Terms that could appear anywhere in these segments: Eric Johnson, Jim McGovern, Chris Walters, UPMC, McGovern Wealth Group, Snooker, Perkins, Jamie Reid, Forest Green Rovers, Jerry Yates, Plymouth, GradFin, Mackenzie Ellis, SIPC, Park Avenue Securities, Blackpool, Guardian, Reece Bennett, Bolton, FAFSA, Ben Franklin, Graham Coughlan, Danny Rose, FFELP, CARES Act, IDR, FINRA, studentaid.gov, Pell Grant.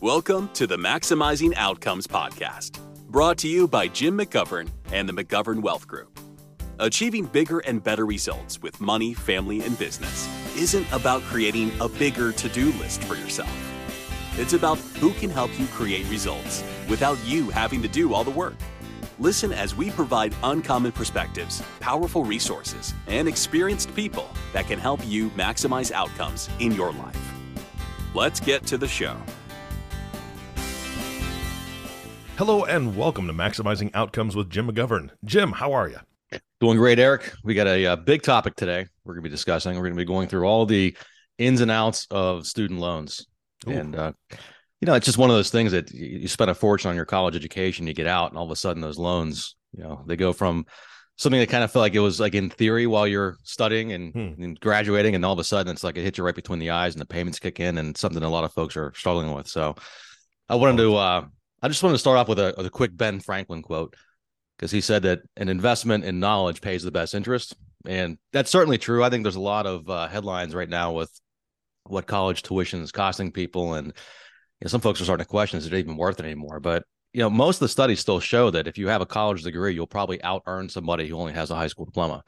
Welcome to the Maximizing Outcomes podcast, brought to you by Jim McGovern and the McGovern Wealth Group. Achieving bigger and better results with money, family, and business isn't about creating a bigger to-do list for yourself. It's about who can help you create results without you having to do all the work. Listen as we provide uncommon perspectives, powerful resources, and experienced people that can help you maximize outcomes in your life. Let's get to the show. Hello and welcome to Maximizing Outcomes with Jim McGovern. Jim, how are you? Doing great, Eric. We got a big topic today we're going to be discussing. We're going to be going through all the ins and outs of student loans. Ooh. And, you know, it's just one of those things that you spend a fortune on your college education, you get out, and all of a sudden those loans, you know, they go from something that kind of felt like it was like in theory while you're studying and graduating, and all of a sudden it's like it hits you right between the eyes and the payments kick in, and something a lot of folks are struggling with. So I wanted to... I just wanted to start off with a quick Ben Franklin quote, because he said that an investment in knowledge pays the best interest. And that's certainly true. I think there's a lot of headlines right now with what college tuition is costing people. And you know, some folks are starting to question, is it even worth it anymore? But you know, most of the studies still show that if you have a college degree, you'll probably out-earn somebody who only has a high school diploma.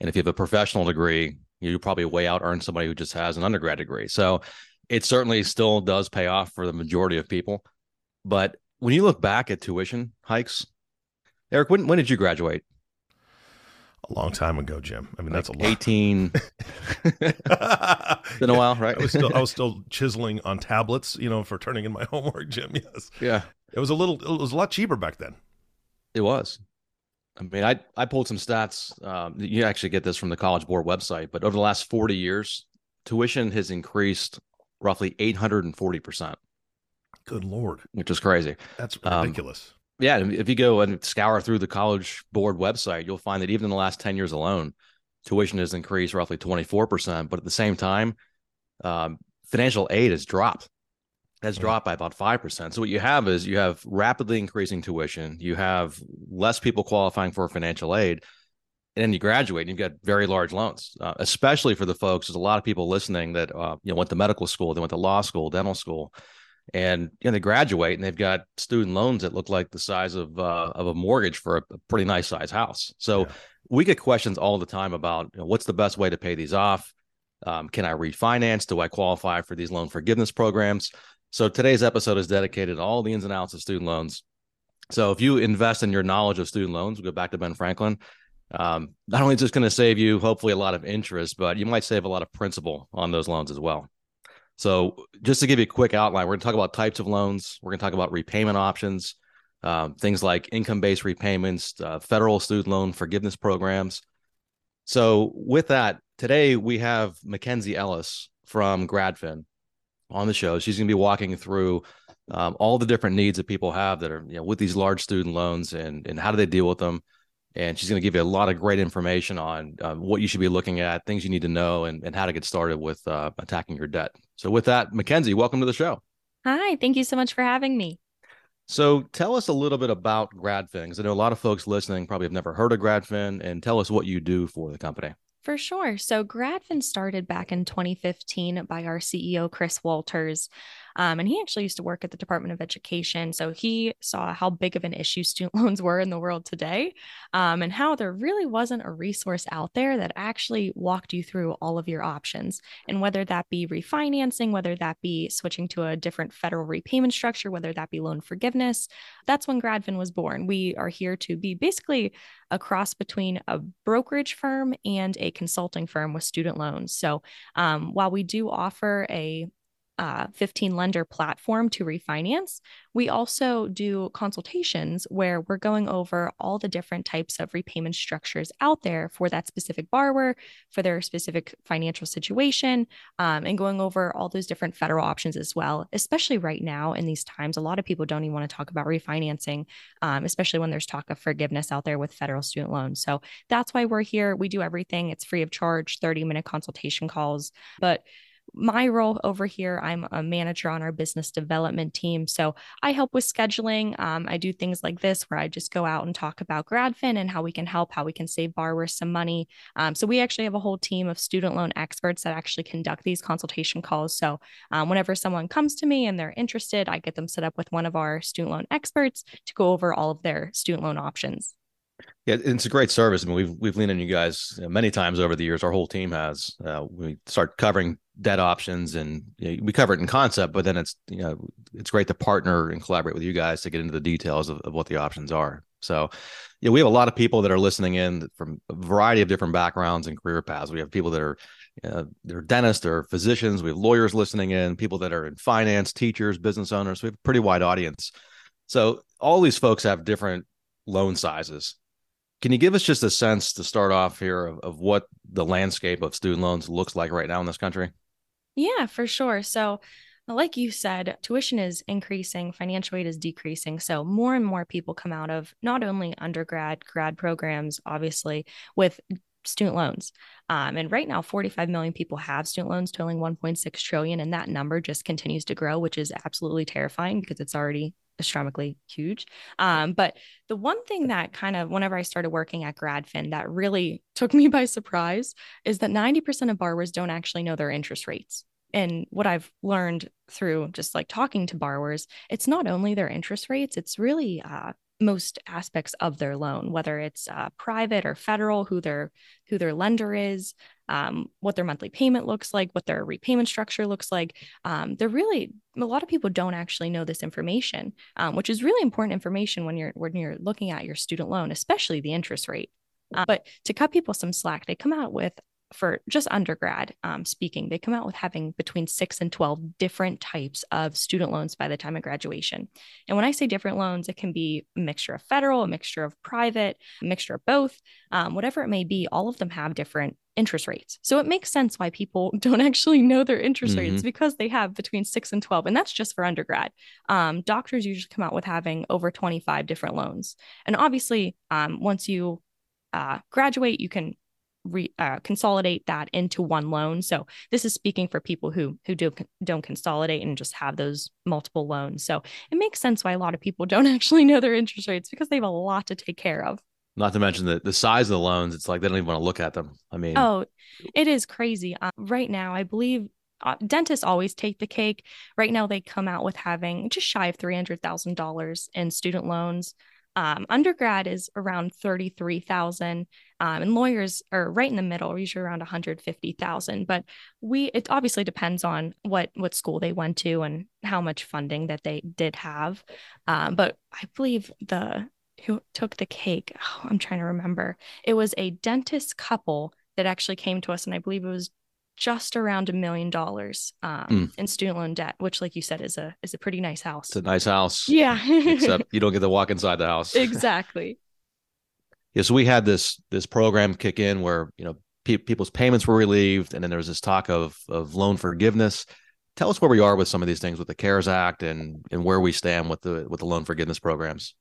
And if you have a professional degree, you'll probably way out-earn somebody who just has an undergrad degree. So it certainly still does pay off for the majority of people. But when you look back at tuition hikes, Eric, when did you graduate? A long time ago, Jim. I mean, like that's a long 18. It's been a while, right? I was still chiseling on tablets, you know, for turning in my homework, Jim. Yes. Yeah. It was a lot cheaper back then. It was. I mean, I pulled some stats. You actually get this from the College Board website, but over the last 40 years, tuition has increased roughly 840%. Good Lord. Which is crazy. That's ridiculous. Yeah. If you go and scour through the College Board website, you'll find that even in the last 10 years alone, tuition has increased roughly 24%. But at the same time, financial aid has dropped. That's dropped by about 5%. So what you have is you have rapidly increasing tuition. You have less people qualifying for financial aid. And then you graduate and you've got very large loans, especially for the folks. There's a lot of people listening that you know, went to medical school, they went to law school, dental school. And you know, they graduate and they've got student loans that look like the size of a mortgage for a pretty nice size house. So we get questions all the time about, you know, what's the best way to pay these off? Can I refinance? Do I qualify for these loan forgiveness programs? So today's episode is dedicated to all the ins and outs of student loans. So if you invest in your knowledge of student loans, we'll go back to Ben Franklin. Not only is this going to save you hopefully a lot of interest, but you might save a lot of principal on those loans as well. So just to give you a quick outline, we're going to talk about types of loans. We're going to talk about repayment options, things like income-based repayments, federal student loan forgiveness programs. So with that, today we have Mackenzie Ellis from GradFin on the show. She's going to be walking through all the different needs that people have that are, you know, with these large student loans and how do they deal with them. And she's going to give you a lot of great information on what you should be looking at, things you need to know, and how to get started with attacking your debt. So with that, Mackenzie, welcome to the show. Hi, thank you so much for having me. So tell us a little bit about GradFin, because I know a lot of folks listening probably have never heard of GradFin, and tell us what you do for the company. For sure. So GradFin started back in 2015 by our CEO, Chris Walters. And he actually used to work at the Department of Education. So he saw how big of an issue student loans were in the world today, and how there really wasn't a resource out there that actually walked you through all of your options. And whether that be refinancing, whether that be switching to a different federal repayment structure, whether that be loan forgiveness, that's when GradFin was born. We are here to be basically a cross between a brokerage firm and a consulting firm with student loans. So while we do offer a 15 lender platform to refinance, we also do consultations where we're going over all the different types of repayment structures out there for that specific borrower, for their specific financial situation, and going over all those different federal options as well, especially right now in these times. A lot of people don't even want to talk about refinancing, especially when there's talk of forgiveness out there with federal student loans. So that's why we're here. We do everything. It's free of charge, 30-minute consultation calls. But my role over here, I'm a manager on our business development team. So I help with scheduling. I do things like this where I just go out and talk about GradFin and how we can help, how we can save borrowers some money. So we actually have a whole team of student loan experts that actually conduct these consultation calls. So whenever someone comes to me and they're interested, I get them set up with one of our student loan experts to go over all of their student loan options. Yeah, it's a great service. I mean, we've leaned on you guys many times over the years. Our whole team has. We start covering debt options, and we cover it in concept, but then it's great to partner and collaborate with you guys to get into the details of what the options are. So, we have a lot of people that are listening in from a variety of different backgrounds and career paths. We have people that are they're dentists, they're physicians. We have lawyers listening in, people that are in finance, teachers, business owners. We have a pretty wide audience. So all these folks have different loan sizes. Can you give us just a sense to start off here of what the landscape of student loans looks like right now in this country? Yeah, for sure. So like you said, tuition is increasing, financial aid is decreasing. So more and more people come out of not only undergrad, grad programs, obviously, with student loans. And right now, 45 million people have student loans totaling $1.6 trillion. And that number just continues to grow, which is absolutely terrifying because it's already astronomically huge. But the one thing that whenever I started working at GradFin that really took me by surprise is that 90% of borrowers don't actually know their interest rates. And what I've learned through just like talking to borrowers, it's not only their interest rates, it's really most aspects of their loan, whether it's private or federal, who their lender is, what their monthly payment looks like, what their repayment structure looks like. A lot of people don't actually know this information, which is really important information when you're looking at your student loan, especially the interest rate. But to cut people some slack, they come out with, for just undergrad speaking, they come out with having between 6 and 12 different types of student loans by the time of graduation. And when I say different loans, it can be a mixture of federal, a mixture of private, a mixture of both, whatever it may be, all of them have different interest rates. So it makes sense why people don't actually know their interest rates because they have between 6 and 12. And that's just for undergrad. Doctors usually come out with having over 25 different loans. And obviously, once you graduate, you can consolidate that into one loan. So this is speaking for people who don't consolidate and just have those multiple loans. So it makes sense why a lot of people don't actually know their interest rates because they have a lot to take care of. Not to mention the size of the loans. It's like they don't even want to look at them. I mean, oh, it is crazy. Right now, I believe dentists always take the cake. Right now, they come out with having just shy of $300,000 in student loans. Undergrad is around $33,000, and lawyers are right in the middle, usually around $150,000. But it obviously depends on what school they went to and how much funding that they did have. But I believe who took the cake? Oh, I'm trying to remember. It was a dentist couple that actually came to us, and I believe it was just around $1 million in student loan debt, which, like you said, is a pretty nice house. It's a nice house. Yeah. Except you don't get to walk inside the house. Exactly. Yeah, so we had this program kick in where, people's payments were relieved. And then there was this talk of loan forgiveness. Tell us where we are with some of these things with the CARES Act and where we stand with the loan forgiveness programs.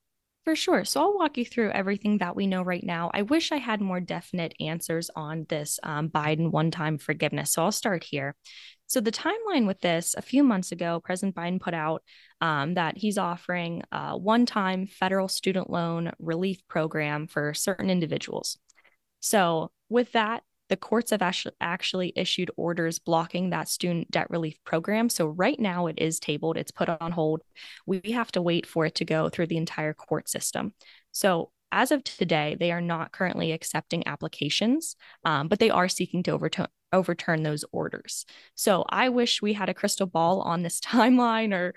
For sure. So I'll walk you through everything that we know right now. I wish I had more definite answers on this Biden one-time forgiveness. So I'll start here. So the timeline with this, a few months ago, President Biden put out that he's offering a one-time federal student loan relief program for certain individuals. So with that, the courts have actually issued orders blocking that student debt relief program. So right now it is tabled. It's put on hold. We have to wait for it to go through the entire court system. So as of today, they are not currently accepting applications, but they are seeking to overturn those orders. So I wish we had a crystal ball on this timeline or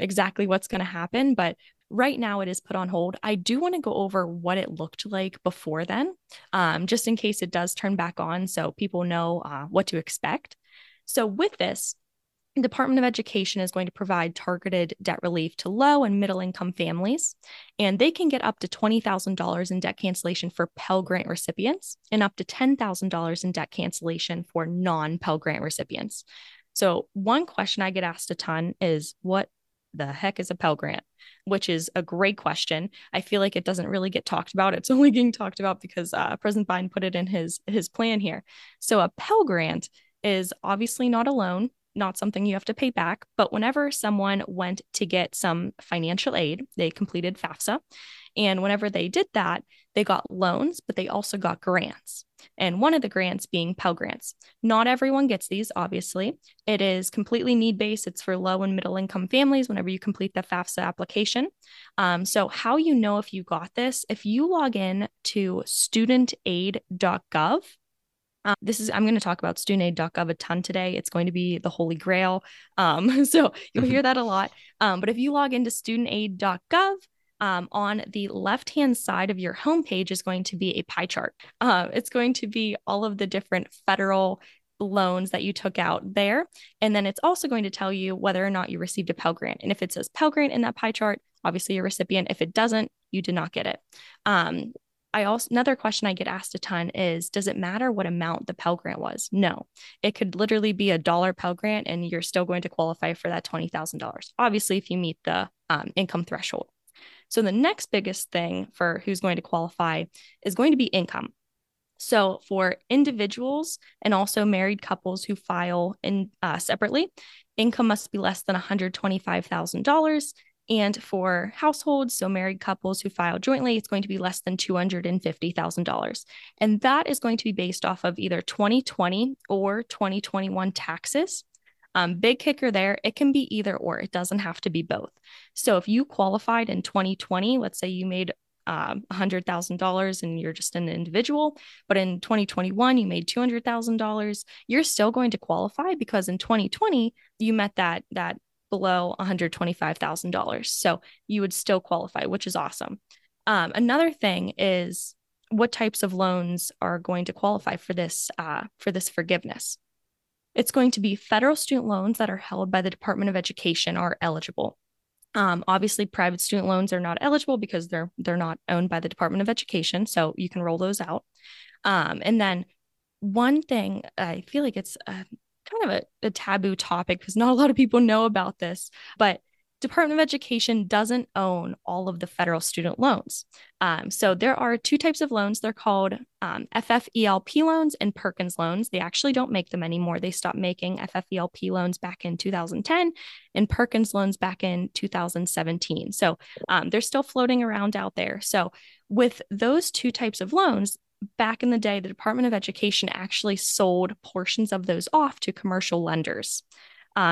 exactly what's going to happen, but right now it is put on hold. I do want to go over what it looked like before then, just in case it does turn back on so people know what to expect. So with this, the Department of Education is going to provide targeted debt relief to low and middle income families, and they can get up to $20,000 in debt cancellation for Pell Grant recipients and up to $10,000 in debt cancellation for non-Pell Grant recipients. So one question I get asked a ton is, what the heck is a Pell Grant? Which is a great question. I feel like it doesn't really get talked about. It's only getting talked about because President Biden put it in his plan here. So a Pell Grant is obviously not a loan, not something you have to pay back. But whenever someone went to get some financial aid, they completed FAFSA. And whenever they did that, they got loans, but they also got grants. And one of the grants being Pell Grants. Not everyone gets these, obviously. It is completely need-based. It's for low and middle income families whenever you complete the FAFSA application. So how you know if you got this, if you log in to studentaid.gov, I'm going to talk about studentaid.gov a ton today. It's going to be the holy grail. So you'll hear that a lot. But if you log into studentaid.gov, on the left-hand side of your homepage is going to be a pie chart. It's going to be all of the different federal loans that you took out there. And then it's also going to tell you whether or not you received a Pell Grant. And if it says Pell Grant in that pie chart, obviously you're a recipient. If it doesn't, you did not get it. Another question I get asked a ton is, does it matter what amount the Pell Grant was? No, it could literally be $1 Pell Grant and you're still going to qualify for that $20,000. Obviously, if you meet the income threshold. So the next biggest thing for who's going to qualify is going to be income. So for individuals and also married couples who file in separately, income must be less than $125,000. And for households, so married couples who file jointly, it's going to be less than $250,000. And that is going to be based off of either 2020 or 2021 taxes. Big kicker there, it can be either or. It doesn't have to be both. So if you qualified in 2020, let's say you made $100,000 and you're just an individual, but in 2021, you made $200,000, you're still going to qualify because in 2020, you met that below $125,000. So you would still qualify, which is awesome. Another thing is what types of loans are going to qualify for this forgiveness. It's going to be federal student loans that are held by the Department of Education are eligible. Obviously, private student loans are not eligible because they're not owned by the Department of Education. So you can roll those out. And then one thing I feel like it's kind of a taboo topic because not a lot of people know about this, but Department of Education doesn't own all of the federal student loans. So there are two types of loans. They're called FFELP loans and Perkins loans. They actually don't make them anymore. They stopped making FFELP loans back in 2010 and Perkins loans back in 2017. So they're still floating around out there. So with those two types of loans, back in the day, the Department of Education actually sold portions of those off to commercial lenders.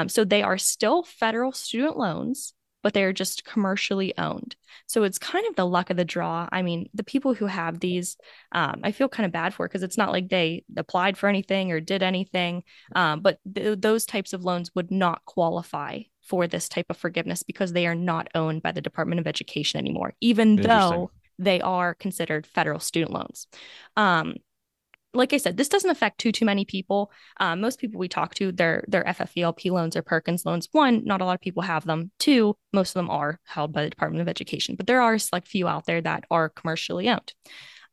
So they are still federal student loans, but they are just commercially owned. So it's kind of the luck of the draw. I mean, the people who have these, I feel kind of bad for because it's not like they applied for anything or did anything. But those types of loans would not qualify for this type of forgiveness because they are not owned by the Department of Education anymore, even though they are considered federal student loans. Like I said, this doesn't affect too many people. Most people we talk to, their FFELP loans or Perkins loans. One, not a lot of people have them. Two, most of them are held by the Department of Education, but there are a select few out there that are commercially owned.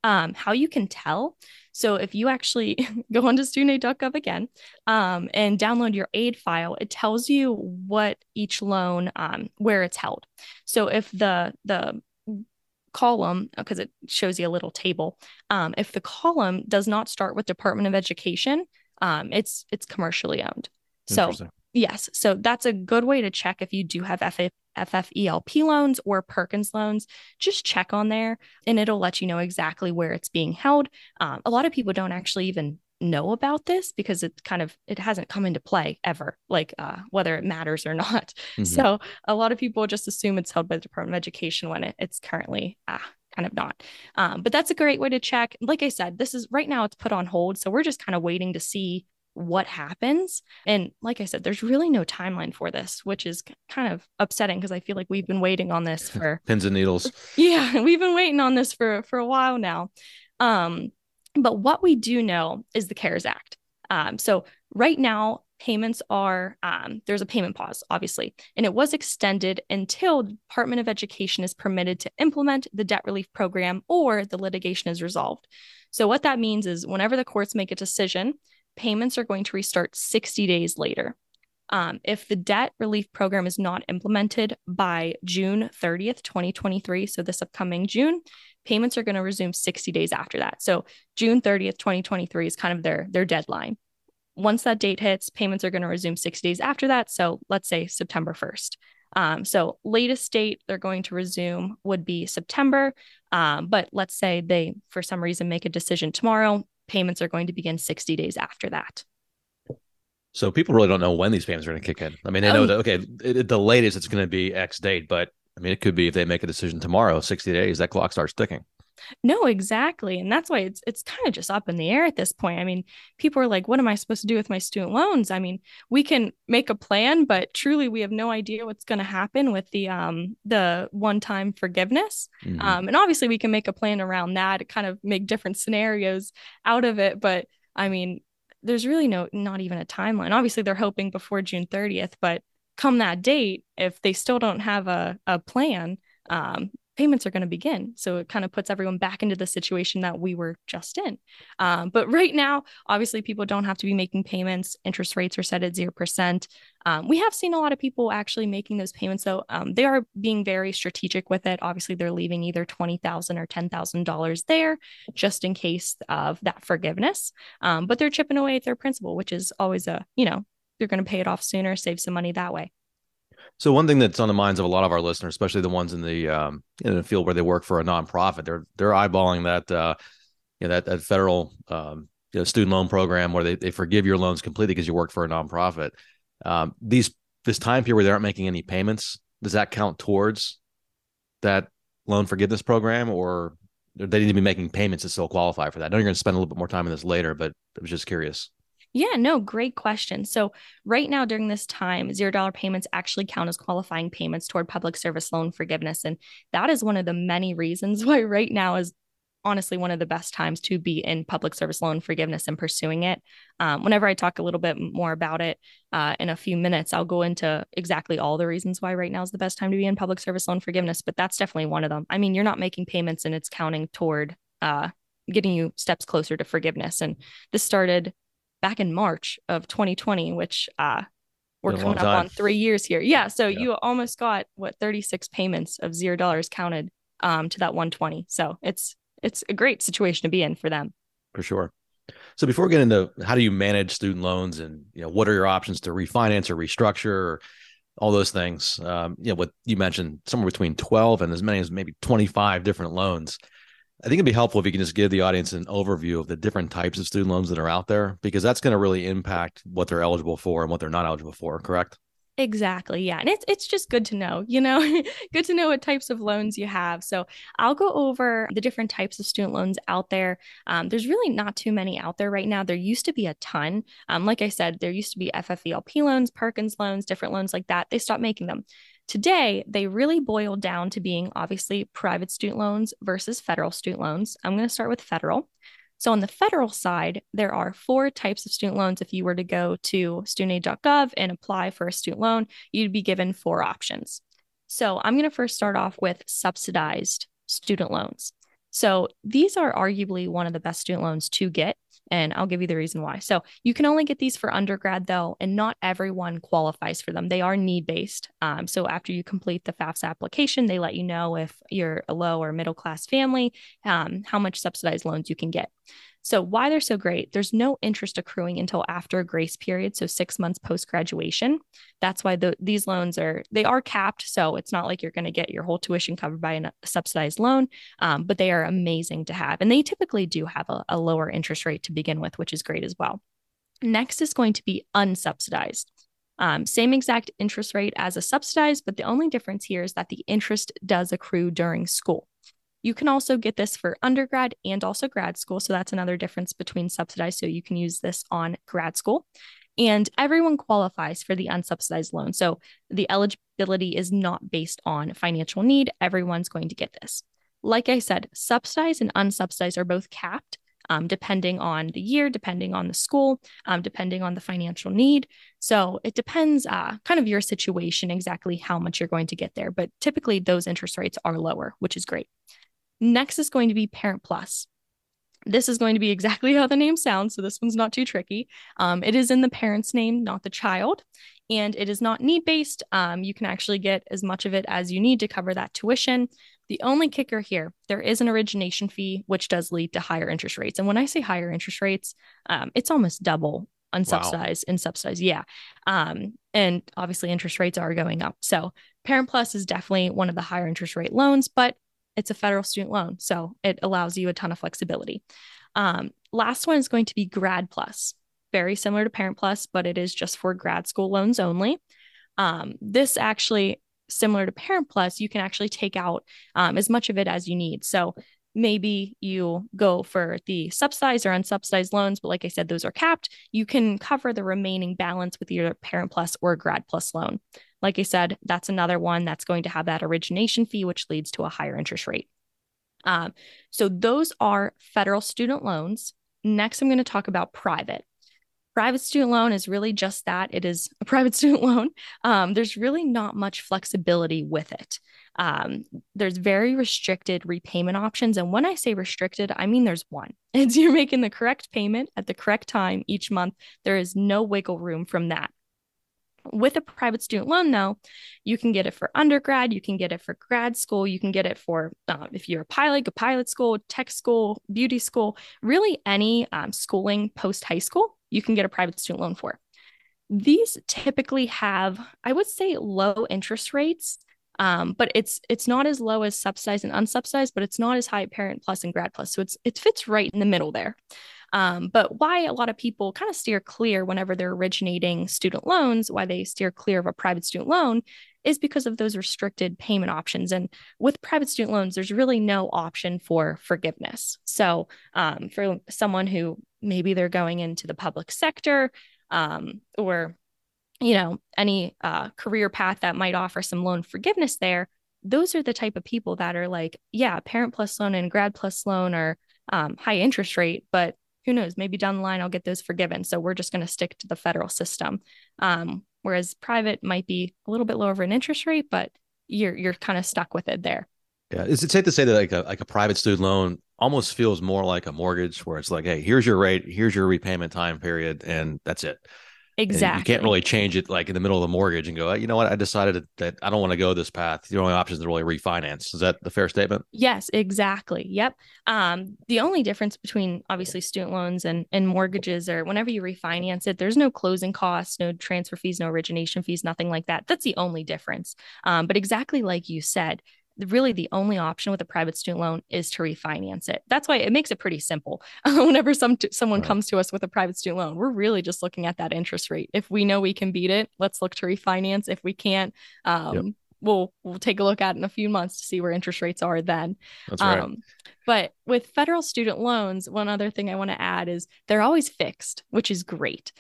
How you can tell. So if you actually go onto studentaid.gov again and download your aid file, it tells you what each loan, where it's held. So if the column, because it shows you a little table. If the column does not start with Department of Education, it's commercially owned. So yes, so that's a good way to check if you do have FFELP loans or Perkins loans. Just check on there, and it'll let you know exactly where it's being held. A lot of people don't actually even know about this because it hasn't come into play ever, like whether it matters or not. Mm-hmm. So a lot of people just assume it's held by the Department of Education when it's currently kind of not. But that's a great way to check. Like I said, this is right now it's put on hold. So we're just kind of waiting to see what happens. And like I said, there's really no timeline for this, which is kind of upsetting because I feel like we've been waiting on this for pins and needles. Yeah, we've been waiting on this for a while now. But what we do know is the CARES Act. So right now, payments are, there's a payment pause, obviously, and it was extended until the Department of Education is permitted to implement the debt relief program or the litigation is resolved. So what that means is whenever the courts make a decision, payments are going to restart 60 days later. If the debt relief program is not implemented by June 30th, 2023, so this upcoming June, payments are going to resume 60 days after that. So June 30th, 2023 is kind of their deadline. Once that date hits, payments are going to resume 60 days after that. So let's say September 1st. So latest date they're going to resume would be September. But let's say they, for some reason, make a decision tomorrow, payments are going to begin 60 days after that. So people really don't know when these payments are going to kick in. I mean, they know that, okay, the latest it's going to be X date, but I mean, it could be if they make a decision tomorrow, 60 days, that clock starts ticking. No, exactly. And that's why it's kind of just up in the air at this point. I mean, people are like, what am I supposed to do with my student loans? I mean, we can make a plan, but truly we have no idea what's going to happen with the one-time forgiveness. Mm-hmm. And obviously we can make a plan around that, to kind of make different scenarios out of it. But I mean, there's really not even a timeline. Obviously they're hoping before June 30th, but come that date, if they still don't have a plan, payments are going to begin. So it kind of puts everyone back into the situation that we were just in. But right now, obviously, people don't have to be making payments. Interest rates are set at 0%. We have seen a lot of people actually making those payments, though. They are being very strategic with it. Obviously, they're leaving either $20,000 or $10,000 there just in case of that forgiveness. But they're chipping away at their principal, which is always you're going to pay it off sooner, save some money that way. So one thing that's on the minds of a lot of our listeners, especially the ones in the field where they work for a nonprofit, they're eyeballing that that federal student loan program where they forgive your loans completely because you work for a nonprofit. This time period where they aren't making any payments, does that count towards that loan forgiveness program, or they need to be making payments to still qualify for that? I know you're going to spend a little bit more time on this later, but I was just curious. Yeah, no, great question. So right now during this time, $0 payments actually count as qualifying payments toward public service loan forgiveness. And that is one of the many reasons why right now is honestly one of the best times to be in public service loan forgiveness and pursuing it. Whenever I talk a little bit more about it in a few minutes, I'll go into exactly all the reasons why right now is the best time to be in public service loan forgiveness, but that's definitely one of them. I mean, you're not making payments and it's counting toward getting you steps closer to forgiveness. And this started back in March of 2020, which we're coming up on 3 years here. Yeah. So you almost got 36 payments of $0 counted to that 120. So it's a great situation to be in for them. For sure. So before we get into how do you manage student loans and what are your options to refinance or restructure or all those things, what you mentioned, somewhere between 12 and as many as maybe 25 different loans. I think it'd be helpful if you can just give the audience an overview of the different types of student loans that are out there, because that's going to really impact what they're eligible for and what they're not eligible for, correct? Exactly. Yeah. And it's just good to know, good to know what types of loans you have. So I'll go over the different types of student loans out there. There's really not too many out there right now. There used to be a ton. Like I said, there used to be FFELP loans, Perkins loans, different loans like that. They stopped making them. Today, they really boil down to being obviously private student loans versus federal student loans. I'm going to start with federal. So on the federal side, there are four types of student loans. If you were to go to studentaid.gov and apply for a student loan, you'd be given four options. So I'm going to first start off with subsidized student loans. So these are arguably one of the best student loans to get, and I'll give you the reason why. So you can only get these for undergrad, though, and not everyone qualifies for them. They are need-based. So after you complete the FAFSA application, they let you know if you're a low or middle-class family, how much subsidized loans you can get. So why they're so great, there's no interest accruing until after a grace period, so 6 months post-graduation. That's why these loans are capped, so it's not like you're going to get your whole tuition covered by a subsidized loan, but they are amazing to have. And they typically do have a lower interest rate to begin with, which is great as well. Next is going to be unsubsidized. Same exact interest rate as a subsidized, but the only difference here is that the interest does accrue during school. You can also get this for undergrad and also grad school. So that's another difference between subsidized. So you can use this on grad school, and everyone qualifies for the unsubsidized loan. So the eligibility is not based on financial need. Everyone's going to get this. Like I said, subsidized and unsubsidized are both capped depending on the year, depending on the school, depending on the financial need. So it depends kind of your situation, exactly how much you're going to get there. But typically those interest rates are lower, which is great. Next is going to be Parent Plus. This is going to be exactly how the name sounds, so this one's not too tricky. It is in the parent's name, not the child, and it is not need-based. You can actually get as much of it as you need to cover that tuition. The only kicker here, there is an origination fee, which does lead to higher interest rates. And when I say higher interest rates, it's almost double unsubsidized and subsidized. Yeah. And obviously interest rates are going up. So Parent Plus is definitely one of the higher interest rate loans, but it's a federal student loan. So it allows you a ton of flexibility. Last one is going to be Grad Plus, very similar to Parent Plus, but it is just for grad school loans only. This actually, similar to Parent Plus, you can actually take out as much of it as you need. So maybe you go for the subsidized or unsubsidized loans, but like I said, those are capped. You can cover the remaining balance with either Parent Plus or Grad Plus loan. Like I said, that's another one that's going to have that origination fee, which leads to a higher interest rate. So those are federal student loans. Next, I'm going to talk about private. Private student loan is really just that. It is a private student loan. There's really not much flexibility with it. There's very restricted repayment options. And when I say restricted, I mean, there's one. It's you're making the correct payment at the correct time each month. There is no wiggle room from that. With a private student loan, though, you can get it for undergrad, you can get it for grad school, you can get it for, if you're a pilot school, tech school, beauty school, really any schooling post high school, you can get a private student loan for. These typically have, I would say, low interest rates. But it's not as low as subsidized and unsubsidized, but it's not as high at Parent Plus and Grad Plus. So it fits right in the middle there. But why a lot of people kind of steer clear whenever they're originating student loans, why they steer clear of a private student loan is because of those restricted payment options. And with private student loans, there's really no option for forgiveness. So for someone who maybe they're going into the public sector or you know, any career path that might offer some loan forgiveness there, those are the type of people that are like, yeah, Parent Plus loan and Grad Plus loan are high interest rate, but who knows, maybe down the line I'll get those forgiven. So we're just going to stick to the federal system. Whereas private might be a little bit lower of an interest rate, but you're kind of stuck with it there. Yeah. Is it safe to say that like a private student loan almost feels more like a mortgage where it's like, hey, here's your rate, here's your repayment time period, and that's it? Exactly. And you can't really change it like in the middle of the mortgage and go, you know what, I decided that I don't want to go this path. The only option is to really refinance. Is that the fair statement? Yes, exactly. Yep. The only difference between obviously student loans and mortgages are whenever you refinance it, there's no closing costs, no transfer fees, no origination fees, nothing like that. That's the only difference. But exactly like you said, really the only option with a private student loan is to refinance it. That's why it makes it pretty simple. Whenever someone comes to us with a private student loan, we're really just looking at that interest rate. If we know we can beat it, let's look to refinance. If we can't, we'll take a look at it in a few months to see where interest rates are then. That's right. But with federal student loans, one other thing I want to add is they're always fixed, which is great.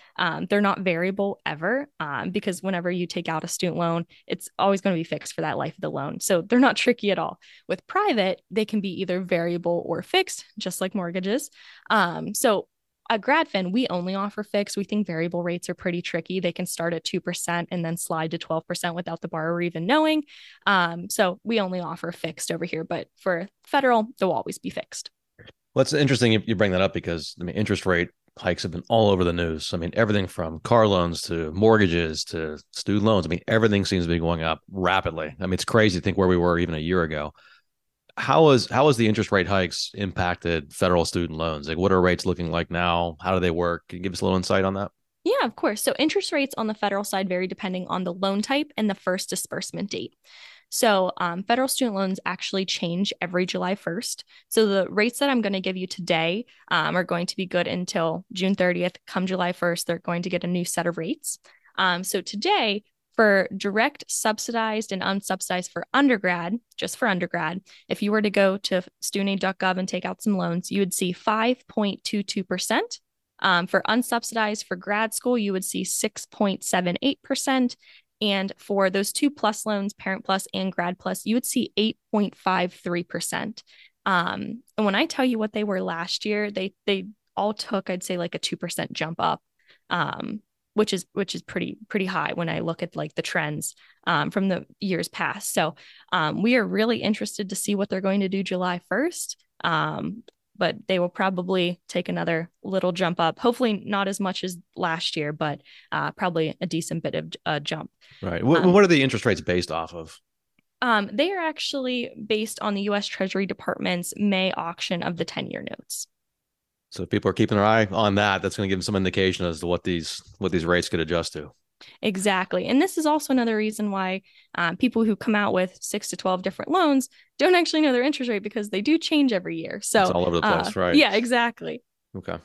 They're not variable ever because whenever you take out a student loan, it's always going to be fixed for that life of the loan. So they're not tricky at all. With private, they can be either variable or fixed, just like mortgages. So at GradFin, we only offer fixed. We think variable rates are pretty tricky. They can start at 2% and then slide to 12% without the borrower even knowing. So we only offer fixed over here, but for federal, they'll always be fixed. Well, it's interesting you bring that up because I mean, interest rate hikes have been all over the news. I mean, everything from car loans to mortgages to student loans. I mean, everything seems to be going up rapidly. I mean, it's crazy to think where we were even a year ago. How has the interest rate hikes impacted federal student loans? Like, what are rates looking like now? How do they work? Can you give us a little insight on that? Yeah, of course. So interest rates on the federal side vary depending on the loan type and the first disbursement date. So federal student loans actually change every July 1st. So the rates that I'm going to give you today are going to be good until June 30th. Come July 1st, they're going to get a new set of rates. So today, for direct, subsidized, and unsubsidized for undergrad, just for undergrad, if you were to go to studentaid.gov and take out some loans, you would see 5.22%. For unsubsidized for grad school, you would see 6.78%. And for those two plus loans, Parent Plus and Grad Plus, you would see 8.53%. And when I tell you what they were last year, they all took, I'd say, like a 2% jump up. Which is pretty high when I look at like the trends from the years past. So we are really interested to see what they're going to do July 1st, but they will probably take another little jump up. Hopefully not as much as last year, but probably a decent bit of a jump. Right. What are the interest rates based off of? They are actually based on the U.S. Treasury Department's May auction of the 10-year notes. So if people are keeping their eye on that, that's going to give them some indication as to what these rates could adjust to. Exactly. And this is also another reason why people who come out with 6 to 12 different loans don't actually know their interest rate, because they do change every year. So it's all over the place, right? Yeah, exactly. Okay.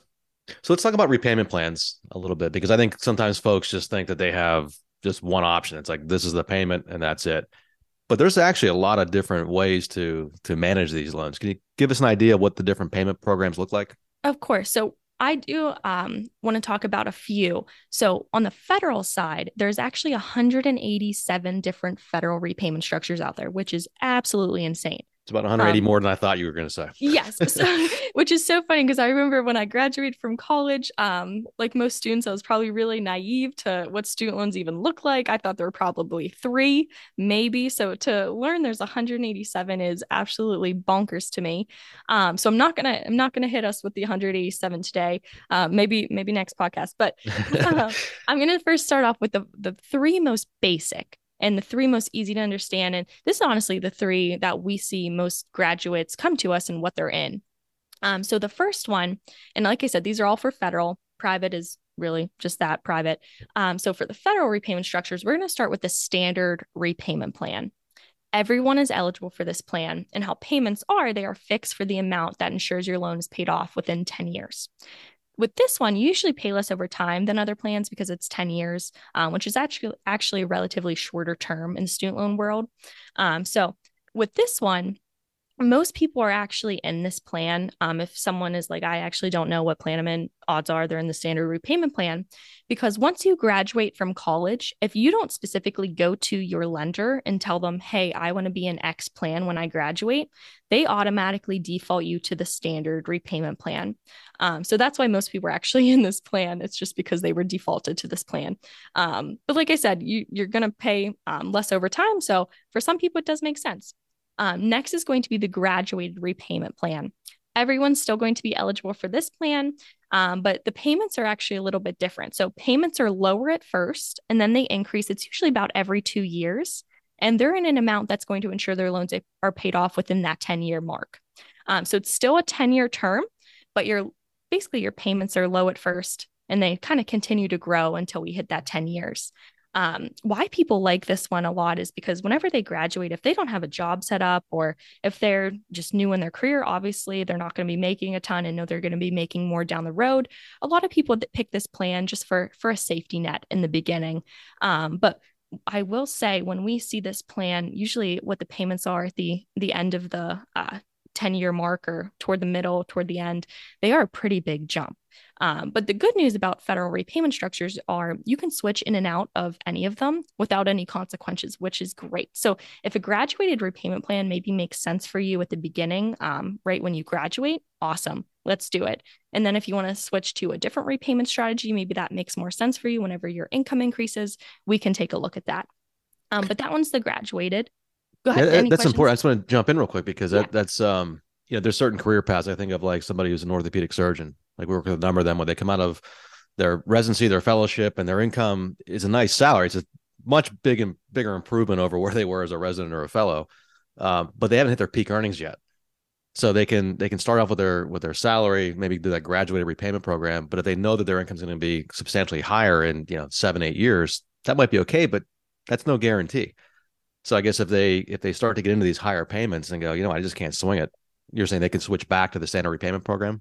So let's talk about repayment plans a little bit, because I think sometimes folks just think that they have just one option. It's like, this is the payment and that's it. But there's actually a lot of different ways to manage these loans. Can you give us an idea of what the different payment programs look like? Of course. So I do want to talk about a few. So on the federal side, there's actually 187 different federal repayment structures out there, which is absolutely insane. It's about 180 more than I thought you were going to say. Yes. So, which is so funny, because I remember when I graduated from college, like most students, I was probably really naive to what student loans even look like. I thought there were probably 3, maybe. So to learn there's 187 is absolutely bonkers to me. So I'm not going to hit us with the 187 today. Maybe next podcast, but I'm going to first start off with the 3 most basic and the 3 most easy to understand. And this is honestly the 3 that we see most graduates come to us and what they're in. So the first one, and like I said, these are all for federal. Private is really just that, private. So for the federal repayment structures, we're going to start with the standard repayment plan. Everyone is eligible for this plan, and how payments are, they are fixed for the amount that ensures your loan is paid off within 10 years. With this one, you usually pay less over time than other plans because it's 10 years, which is actually a relatively shorter term in the student loan world. So with this one, most people are actually in this plan. If someone is like, I actually don't know what plan I'm in, odds are they're in the standard repayment plan, because once you graduate from college, if you don't specifically go to your lender and tell them, hey, I want to be in X plan when I graduate, they automatically default you to the standard repayment plan. So that's why most people are actually in this plan. It's just because they were defaulted to this plan. But like I said, you're going to pay less over time. So for some people, it does make sense. Next is going to be the graduated repayment plan. Everyone's still going to be eligible for this plan, but the payments are actually a little bit different. So payments are lower at first, and then they increase. It's usually about every 2 years, and they're in an amount that's going to ensure their loans are paid off within that 10-year mark. So it's still a 10-year term, but your payments are low at first, and they kind of continue to grow until we hit that 10 years. Why people like this one a lot is because whenever they graduate, if they don't have a job set up, or if they're just new in their career, obviously they're not going to be making a ton and know they're going to be making more down the road. A lot of people that pick this plan just for a safety net in the beginning. But I will say, when we see this plan, usually what the payments are at the end of the 10-year mark, or toward the middle, toward the end, they are a pretty big jump. But the good news about federal repayment structures are you can switch in and out of any of them without any consequences, which is great. So if a graduated repayment plan maybe makes sense for you at the beginning, right when you graduate, awesome, let's do it. And then if you want to switch to a different repayment strategy, maybe that makes more sense for you whenever your income increases, we can take a look at that. But that one's the graduated. Go ahead. Yeah, that's important. I just want to jump in real quick, because that's, you know, there's certain career paths. I think of like somebody who's an orthopedic surgeon. Like, we work with a number of them when they come out of their residency, their fellowship, and their income is a nice salary. It's a much bigger improvement over where they were as a resident or a fellow, but they haven't hit their peak earnings yet. So they can start off with their salary, maybe do that graduated repayment program. But if they know that their income is going to be substantially higher in 7-8 years, that might be okay, but that's no guarantee. So I guess if they start to get into these higher payments and go, I just can't swing it, you're saying they can switch back to the standard repayment program?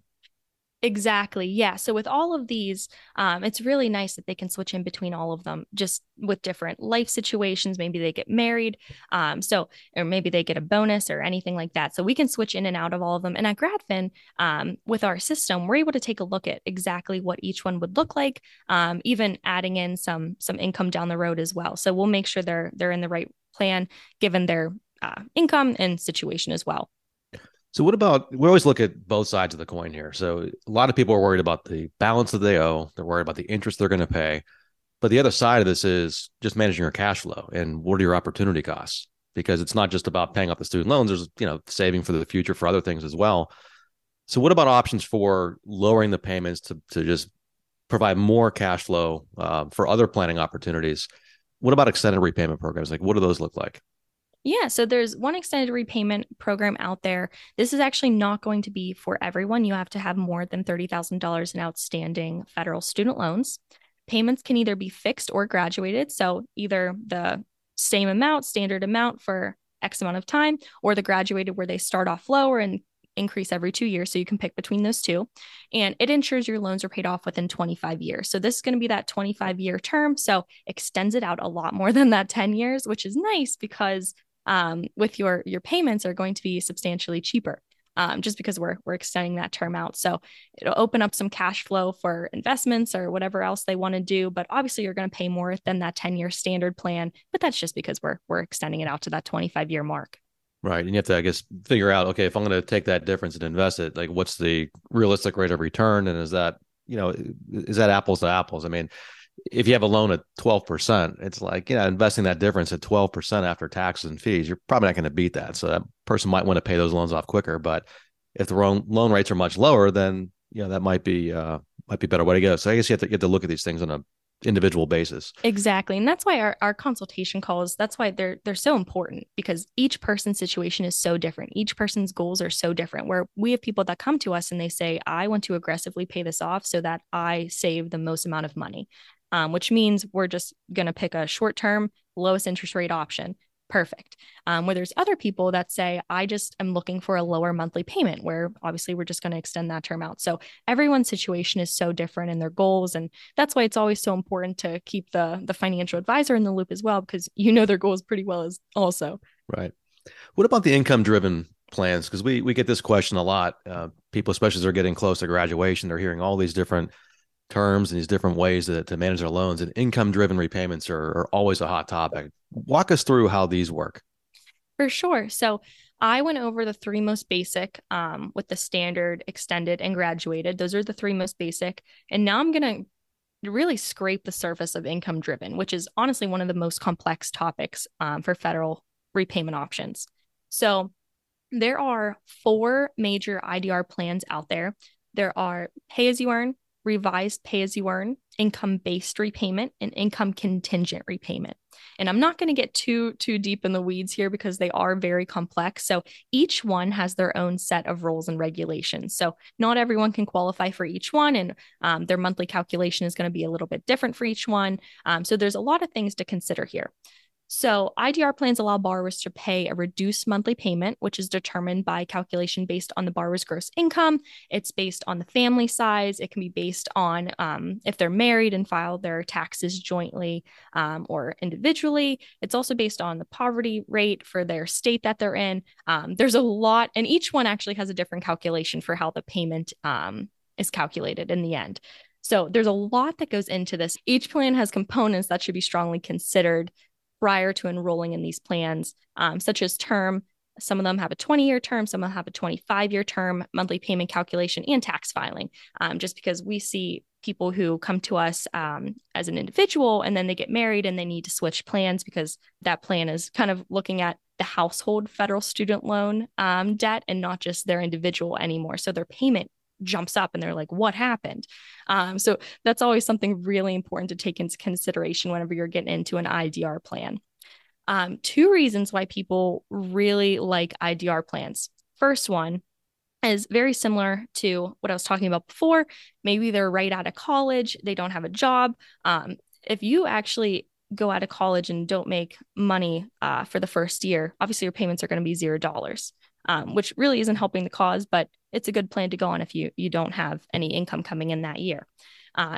Exactly. Yeah. So with all of these, it's really nice that they can switch in between all of them, just with different life situations. Maybe they get married, or maybe they get a bonus or anything like that. So we can switch in and out of all of them. And at GradFin, with our system, we're able to take a look at exactly what each one would look like, even adding in some income down the road as well. So we'll make sure they're in the right plan given their income and situation as well. So what about, we always look at both sides of the coin here. So a lot of people are worried about the balance that they owe. They're worried about the interest they're going to pay. But the other side of this is just managing your cash flow and what are your opportunity costs? Because it's not just about paying off the student loans. There's, saving for the future for other things as well. So what about options for lowering the payments to just provide more cash flow for other planning opportunities? What about extended repayment programs? Like, what do those look like? Yeah, so there's one extended repayment program out there. This is actually not going to be for everyone. You have to have more than $30,000 in outstanding federal student loans. Payments can either be fixed or graduated. So either the same amount, standard amount for X amount of time, or the graduated where they start off lower and increase every 2 years. So you can pick between those two. And it ensures your loans are paid off within 25 years. So this is going to be that 25-year term. So extends it out a lot more than that 10 years, which is nice because with your payments are going to be substantially cheaper just because we're extending that term out. So it'll open up some cash flow for investments or whatever else they want to do. But obviously you're going to pay more than that 10-year standard plan, but that's just because we're extending it out to that 25-year mark. Right. And you have to, I guess, figure out, okay, if I'm going to take that difference and invest it, like what's the realistic rate of return? And is that, you know, is that apples to apples? I mean, if you have a loan at 12%, it's like, you know, investing that difference at 12% after taxes and fees, you're probably not going to beat that. So that person might want to pay those loans off quicker. But if the loan rates are much lower, then, you know, that might be a better way to go. So I guess you have to look at these things on a individual basis. Exactly. And that's why our consultation calls, that's why they're so important, because each person's situation is so different. Each person's goals are so different, where we have people that come to us and they say, I want to aggressively pay this off so that I save the most amount of money, which means we're just going to pick a short-term, lowest interest rate option. Perfect. Where there's other people that say, I just am looking for a lower monthly payment, where obviously we're just going to extend that term out. So everyone's situation is so different in their goals. And that's why it's always so important to keep the financial advisor in the loop as well, because you know their goals pretty well as also. Right. What about the income-driven plans? Because we get this question a lot. People, especially as they're getting close to graduation, they're hearing all these different terms and these different ways to manage their loans, and income-driven repayments are always a hot topic. Walk us through how these work. For sure. So I went over the three most basic with the standard, extended, and graduated. Those are the three most basic. And now I'm going to really scrape the surface of income-driven, which is honestly one of the most complex topics for federal repayment options. So there are four major IDR plans out there. There are pay-as-you-earn, revised pay-as-you-earn, income-based repayment, and income-contingent repayment. And I'm not going to get too deep in the weeds here because they are very complex. So each one has their own set of rules and regulations. So not everyone can qualify for each one, and their monthly calculation is going to be a little bit different for each one. So there's a lot of things to consider here. So IDR plans allow borrowers to pay a reduced monthly payment, which is determined by calculation based on the borrower's gross income. It's based on the family size. It can be based on if they're married and file their taxes jointly or individually. It's also based on the poverty rate for their state that they're in. There's a lot, and each one actually has a different calculation for how the payment is calculated in the end. So there's a lot that goes into this. Each plan has components that should be strongly considered prior to enrolling in these plans, such as term. Some of them have a 20-year term, some of them have a 25-year term, monthly payment calculation, and tax filing, just because we see people who come to us as an individual and then they get married and they need to switch plans because that plan is kind of looking at the household federal student loan debt and not just their individual anymore. So their payment jumps up and they're like, what happened? So that's always something really important to take into consideration whenever you're getting into an IDR plan. Two reasons why people really like IDR plans. First one is very similar to what I was talking about before. Maybe they're right out of college. They don't have a job. If you actually go out of college and don't make money for the first year, obviously your payments are going to be $0, which really isn't helping the cause, but it's a good plan to go on if you don't have any income coming in that year.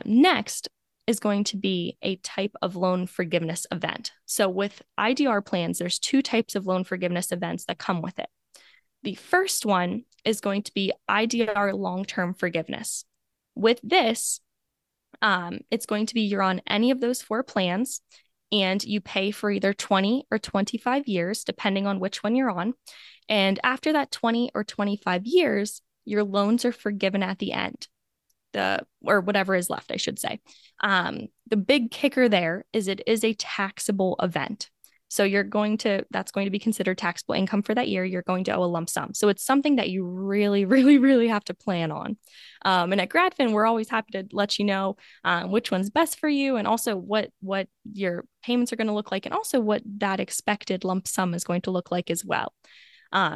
Next is going to be a type of loan forgiveness event. So with IDR plans, there's two types of loan forgiveness events that come with it. The first one is going to be IDR long-term forgiveness. With this, it's going to be you're on any of those four plans, and you pay for either 20 or 25 years, depending on which one you're on. And after that 20 or 25 years, your loans are forgiven at the end, or whatever is left, I should say. The big kicker there is it is a taxable event. So that's going to be considered taxable income for that year. You're going to owe a lump sum. So it's something that you really, really, really have to plan on. And at GradFin, we're always happy to let you know which one's best for you, and also what your payments are going to look like, and also what that expected lump sum is going to look like as well.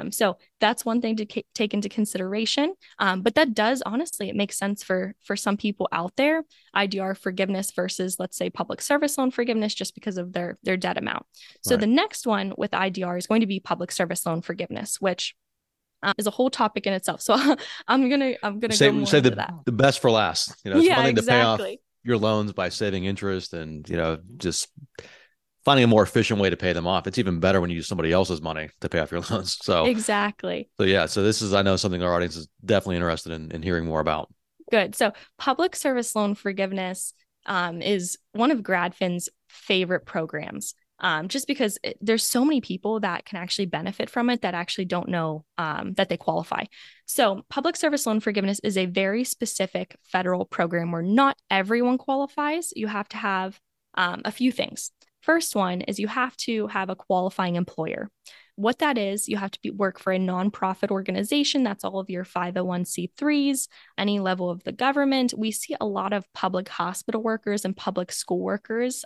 So that's one thing to take into consideration. But that does, honestly, it makes sense for some people out there, IDR forgiveness versus, let's say, public service loan forgiveness, just because of their debt amount. So right. The next one with IDR is going to be public service loan forgiveness, which is a whole topic in itself. So I'm gonna go more into that. The best for last. It's one thing to pay off your loans by saving interest and just finding a more efficient way to pay them off. It's even better when you use somebody else's money to pay off your loans. So exactly. So yeah. So this is, I know, something our audience is definitely interested in hearing more about. Good. So public service loan forgiveness is one of GradFin's favorite programs, just because there's so many people that can actually benefit from it that actually don't know that they qualify. So public service loan forgiveness is a very specific federal program where not everyone qualifies. You have to have a few things. First one is you have to have a qualifying employer. What that is, you have to work for a nonprofit organization. That's all of your 501c3s, any level of the government. We see a lot of public hospital workers and public school workers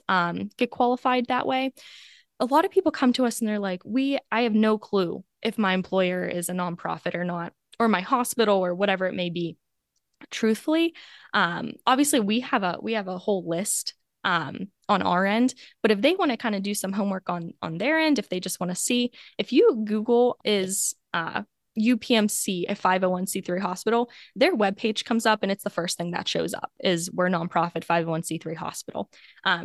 get qualified that way. A lot of people come to us and they're like, I have no clue if my employer is a nonprofit or not, or my hospital or whatever it may be. Truthfully, obviously we have a whole list on our end, but if they want to kind of do some homework on their end, if they just want to see, if you Google is UPMC, a 501c3 hospital, their webpage comes up and it's the first thing that shows up is we're nonprofit 501c3 hospital.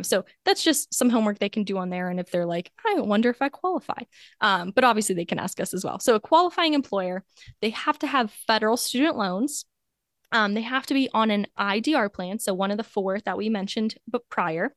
So that's just some homework they can do on there. And if they're like, I wonder if I qualify, but obviously they can ask us as well. So a qualifying employer, they have to have federal student loans. They have to be on an IDR plan, so one of the four that we mentioned prior,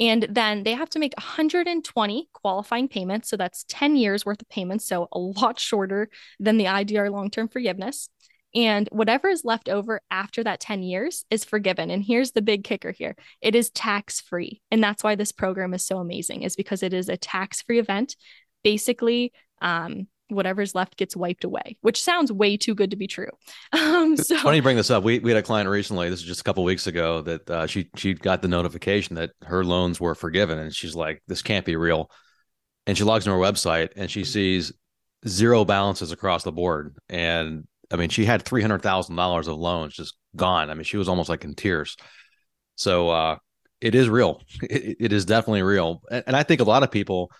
and then they have to make 120 qualifying payments, so that's 10 years worth of payments, so a lot shorter than the IDR long-term forgiveness, and whatever is left over after that 10 years is forgiven, and here's the big kicker here. It is tax-free, and that's why this program is so amazing, is because it is a tax-free event. Basically, whatever's left gets wiped away, which sounds way too good to be true. It's funny you bring this up. We had a client recently, this is just a couple of weeks ago, that she got the notification that her loans were forgiven. And she's like, this can't be real. And she logs into her website and she sees zero balances across the board. And I mean, she had $300,000 of loans just gone. I mean, she was almost like in tears. So it is real. It is definitely real. And I think a lot of people,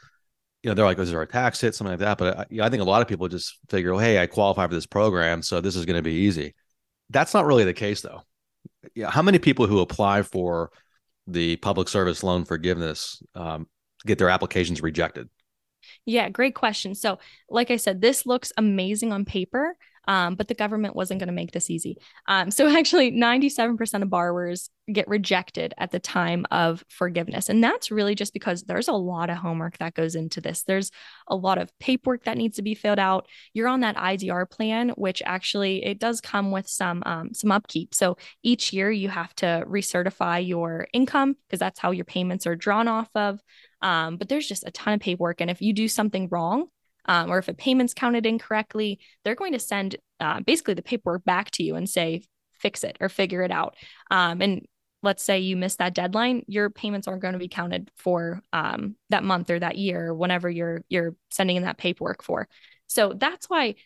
they're like, is there a tax hit, something like that? But I think a lot of people just figure, well, hey, I qualify for this program, so this is going to be easy. That's not really the case, though. Yeah, how many people who apply for the public service loan forgiveness get their applications rejected? Yeah, great question. So, like I said, this looks amazing on paper, but the government wasn't going to make this easy. So actually, 97% of borrowers get rejected at the time of forgiveness. And that's really just because there's a lot of homework that goes into this. There's a lot of paperwork that needs to be filled out. You're on that IDR plan, which actually it does come with some upkeep. So each year you have to recertify your income because that's how your payments are drawn off of. But there's just a ton of paperwork. And if you do something wrong, or if a payment's counted incorrectly, they're going to send basically the paperwork back to you and say, fix it or figure it out. And let's say you missed that deadline, your payments aren't going to be counted for that month or that year or whenever you're sending in that paperwork for. So that's why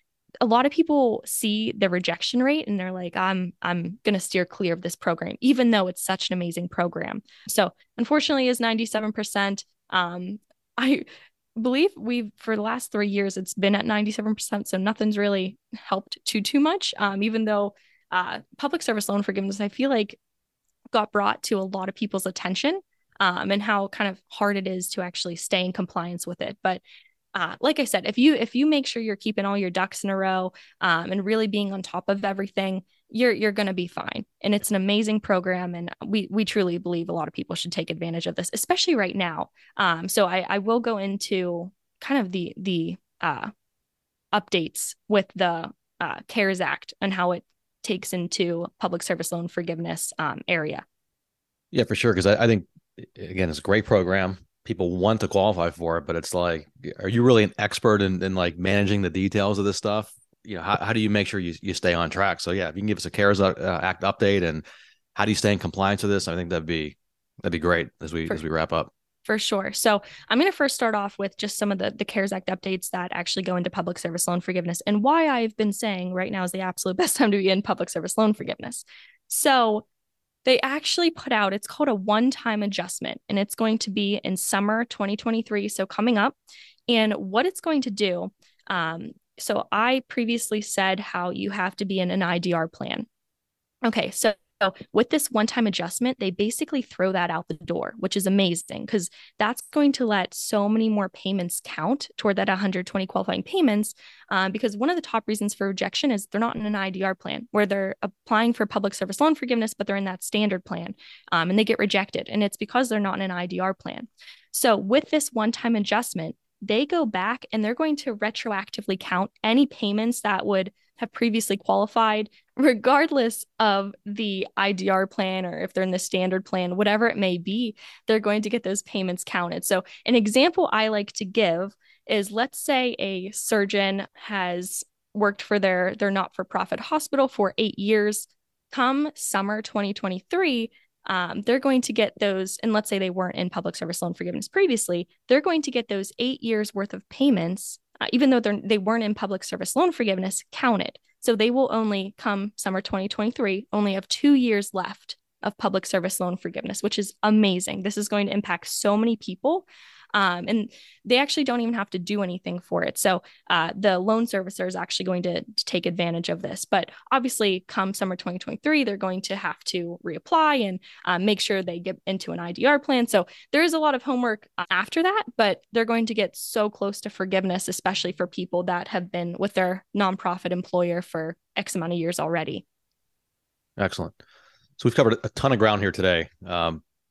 a lot of people see the rejection rate and they're like, I'm going to steer clear of this program, even though it's such an amazing program. So unfortunately, is 97%. I believe for the last 3 years, it's been at 97%. So nothing's really helped too much, even though public service loan forgiveness, I feel like, got brought to a lot of people's attention and how kind of hard it is to actually stay in compliance with it. But like I said, if you make sure you're keeping all your ducks in a row and really being on top of everything, you're going to be fine. And it's an amazing program. And we truly believe a lot of people should take advantage of this, especially right now. So I will go into kind of the updates with the CARES Act and how it takes into public service loan forgiveness area. Yeah, for sure. Because I think, again, it's a great program. people want to qualify for it, but it's like, are you really an expert in like managing the details of this stuff? You know, how do you make sure you stay on track? So yeah, if you can give us a CARES Act update and how do you stay in compliance with this? I think that'd be great as we wrap up. For sure. So I'm going to first start off with just some of the CARES Act updates that actually go into public service loan forgiveness and why I've been saying right now is the absolute best time to be in public service loan forgiveness. So they actually put out, it's called a one-time adjustment, and it's going to be in summer 2023. So coming up, and what it's going to do. So I previously said how you have to be in an IDR plan. Okay. So with this one-time adjustment, they basically throw that out the door, which is amazing because that's going to let so many more payments count toward that 120 qualifying payments. Because one of the top reasons for rejection is they're not in an IDR plan where they're applying for public service loan forgiveness, but they're in that standard plan and they get rejected. And it's because they're not in an IDR plan. So with this one-time adjustment, they go back and they're going to retroactively count any payments that would have previously qualified, regardless of the IDR plan or if they're in the standard plan, whatever it may be, they're going to get those payments counted. So an example I like to give is, let's say a surgeon has worked for their not-for-profit hospital for 8 years. Come summer 2023, they're going to get those, and let's say they weren't in public service loan forgiveness previously, they're going to get those 8 years worth of payments, even though they weren't in public service loan forgiveness, counted. So they will only, come summer 2023, only have 2 years left of public service loan forgiveness, which is amazing. This is going to impact so many people. And they actually don't even have to do anything for it. So the loan servicer is actually going to take advantage of this. But obviously, come summer 2023, they're going to have to reapply and make sure they get into an IDR plan. So there is a lot of homework after that, but they're going to get so close to forgiveness, especially for people that have been with their nonprofit employer for X amount of years already. Excellent. So we've covered a ton of ground here today.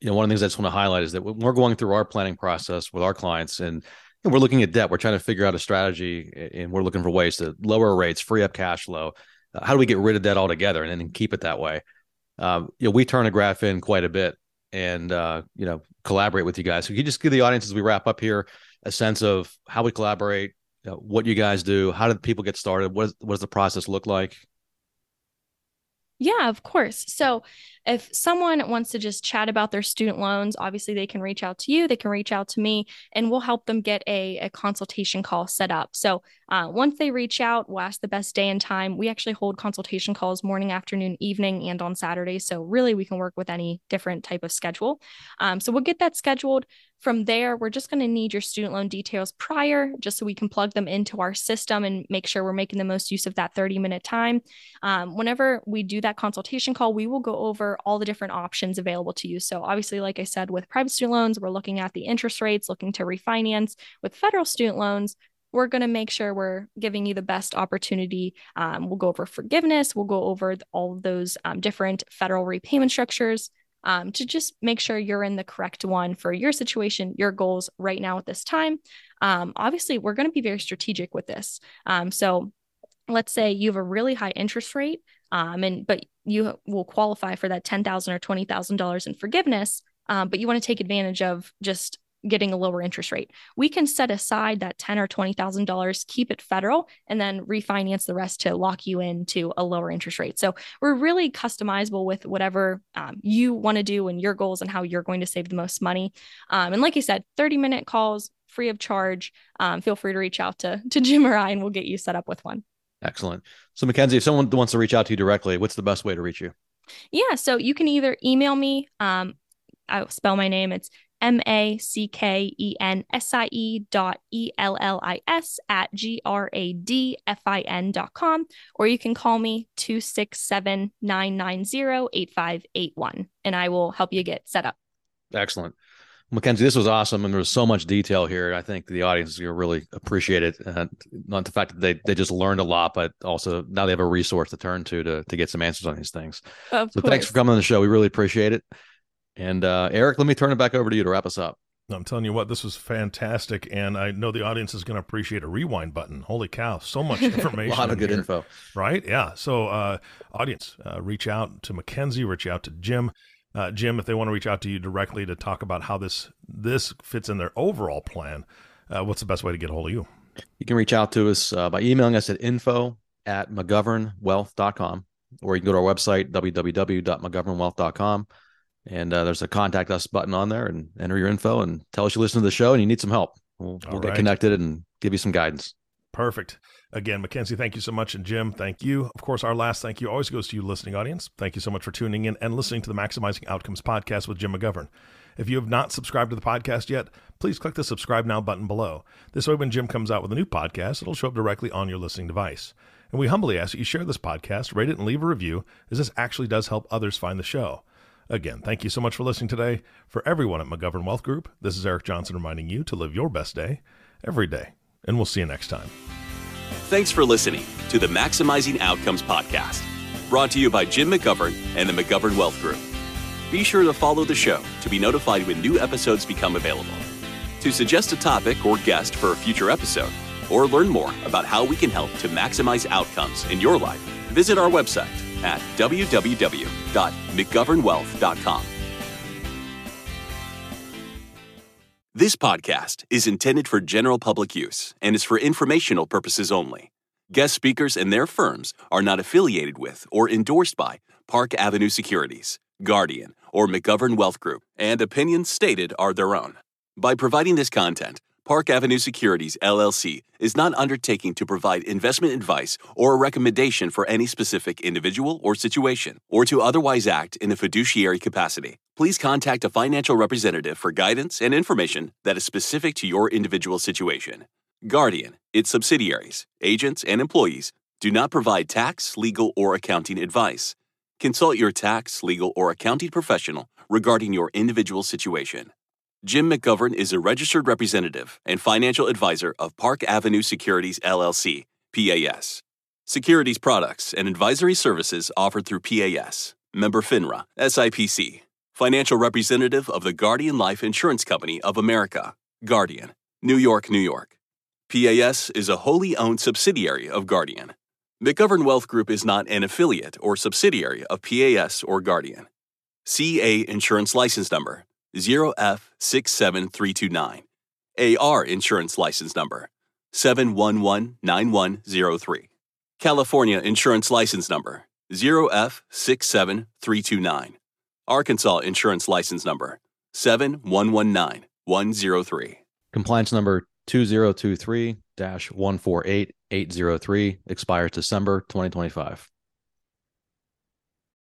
You know, one of the things I just want to highlight is that when we're going through our planning process with our clients and you know, we're looking at debt, we're trying to figure out a strategy and we're looking for ways to lower rates, free up cash flow. How do we get rid of debt altogether and then keep it that way? You know, we turn a GradFin quite a bit and, you know, collaborate with you guys. So can you just give the audience as we wrap up here a sense of how we collaborate, what you guys do, how do people get started? What does the process look like? Yeah, of course. So if someone wants to just chat about their student loans, obviously they can reach out to you, they can reach out to me, and we'll help them get a consultation call set up. So once they reach out, we'll ask the best day and time. We actually hold consultation calls morning, afternoon, evening, and on Saturdays. So really we can work with any different type of schedule. So we'll get that scheduled. From there, we're just going to need your student loan details prior, just so we can plug them into our system and make sure we're making the most use of that 30-minute time. Whenever we do that consultation call, we will go over all the different options available to you. So obviously, like I said, with private student loans, we're looking at the interest rates, looking to refinance. With federal student loans, we're going to make sure we're giving you the best opportunity. We'll go over forgiveness. We'll go over all of those different federal repayment structures. To just make sure you're in the correct one for your situation, your goals right now at this time. Obviously, we're going to be very strategic with this. So let's say you have a really high interest rate, but you will qualify for that $10,000 or $20,000 in forgiveness, but you want to take advantage of just getting a lower interest rate. We can set aside that $10,000 or $20,000, keep it federal, and then refinance the rest to lock you into a lower interest rate. So we're really customizable with whatever you want to do and your goals and how you're going to save the most money. And like I said, 30-minute calls, free of charge. Feel free to reach out to Jim or I, and we'll get you set up with one. Excellent. So Mackenzie, if someone wants to reach out to you directly, what's the best way to reach you? Yeah. So you can either email me. I'll spell my name. It's mackensie.ellis@gradfin.com, or you can call me 267-990-8581, and I will help you get set up. Excellent. Mackenzie, this was awesome. And there was so much detail here. I think the audience is going to really appreciate it. Not the fact that they just learned a lot, but also now they have a resource to turn to get some answers on these things. Of course. Thanks for coming on the show. We really appreciate it. And Eric, let me turn it back over to you to wrap us up. I'm telling you what, this was fantastic. And I know the audience is going to appreciate a rewind button. Holy cow, so much information. A lot of good info. Right? Yeah. So audience, reach out to Mackenzie, reach out to Jim. Jim, if they want to reach out to you directly to talk about how this fits in their overall plan, what's the best way to get a hold of you? You can reach out to us by emailing us at info@mcgovernwealth.com, or you can go to our website, www.mcgovernwealth.com. And there's a contact us button on there, and enter your info and tell us you listen to the show and you need some help. We'll get connected and give you some guidance. Perfect. Again, Mackenzie, thank you so much. And Jim, thank you. Of course, our last thank you always goes to you, listening audience. Thank you so much for tuning in and listening to the Maximizing Outcomes podcast with Jim McGovern. If you have not subscribed to the podcast yet, please click the subscribe now button below. This way, when Jim comes out with a new podcast, it'll show up directly on your listening device. And we humbly ask that you share this podcast, rate it, and leave a review, as this actually does help others find the show. Again, thank you so much for listening today. For everyone at McGovern Wealth Group, this is Eric Johnson reminding you to live your best day every day, and we'll see you next time. Thanks for listening to the Maximizing Outcomes podcast, brought to you by Jim McGovern and the McGovern Wealth Group. Be sure to follow the show to be notified when new episodes become available. To suggest a topic or guest for a future episode, or learn more about how we can help to maximize outcomes in your life, visit our website at www.mcgovernwealth.com. This podcast is intended for general public use and is for informational purposes only. Guest speakers and their firms are not affiliated with or endorsed by Park Avenue Securities, Guardian, or McGovern Wealth Group, and opinions stated are their own. By providing this content, Park Avenue Securities, LLC, is not undertaking to provide investment advice or a recommendation for any specific individual or situation, or to otherwise act in a fiduciary capacity. Please contact a financial representative for guidance and information that is specific to your individual situation. Guardian, its subsidiaries, agents, and employees do not provide tax, legal, or accounting advice. Consult your tax, legal, or accounting professional regarding your individual situation. Jim McGovern is a registered representative and financial advisor of Park Avenue Securities, LLC, PAS. Securities products and advisory services offered through PAS, member FINRA, SIPC. Financial representative of the Guardian Life Insurance Company of America, Guardian, New York, New York. PAS is a wholly owned subsidiary of Guardian. McGovern Wealth Group is not an affiliate or subsidiary of PAS or Guardian. CA Insurance License Number 0F67329. AR Insurance License Number 7119103. California Insurance License Number 0F67329. Arkansas Insurance License Number 7119103. Compliance Number 2023-148803. Expires December 2025.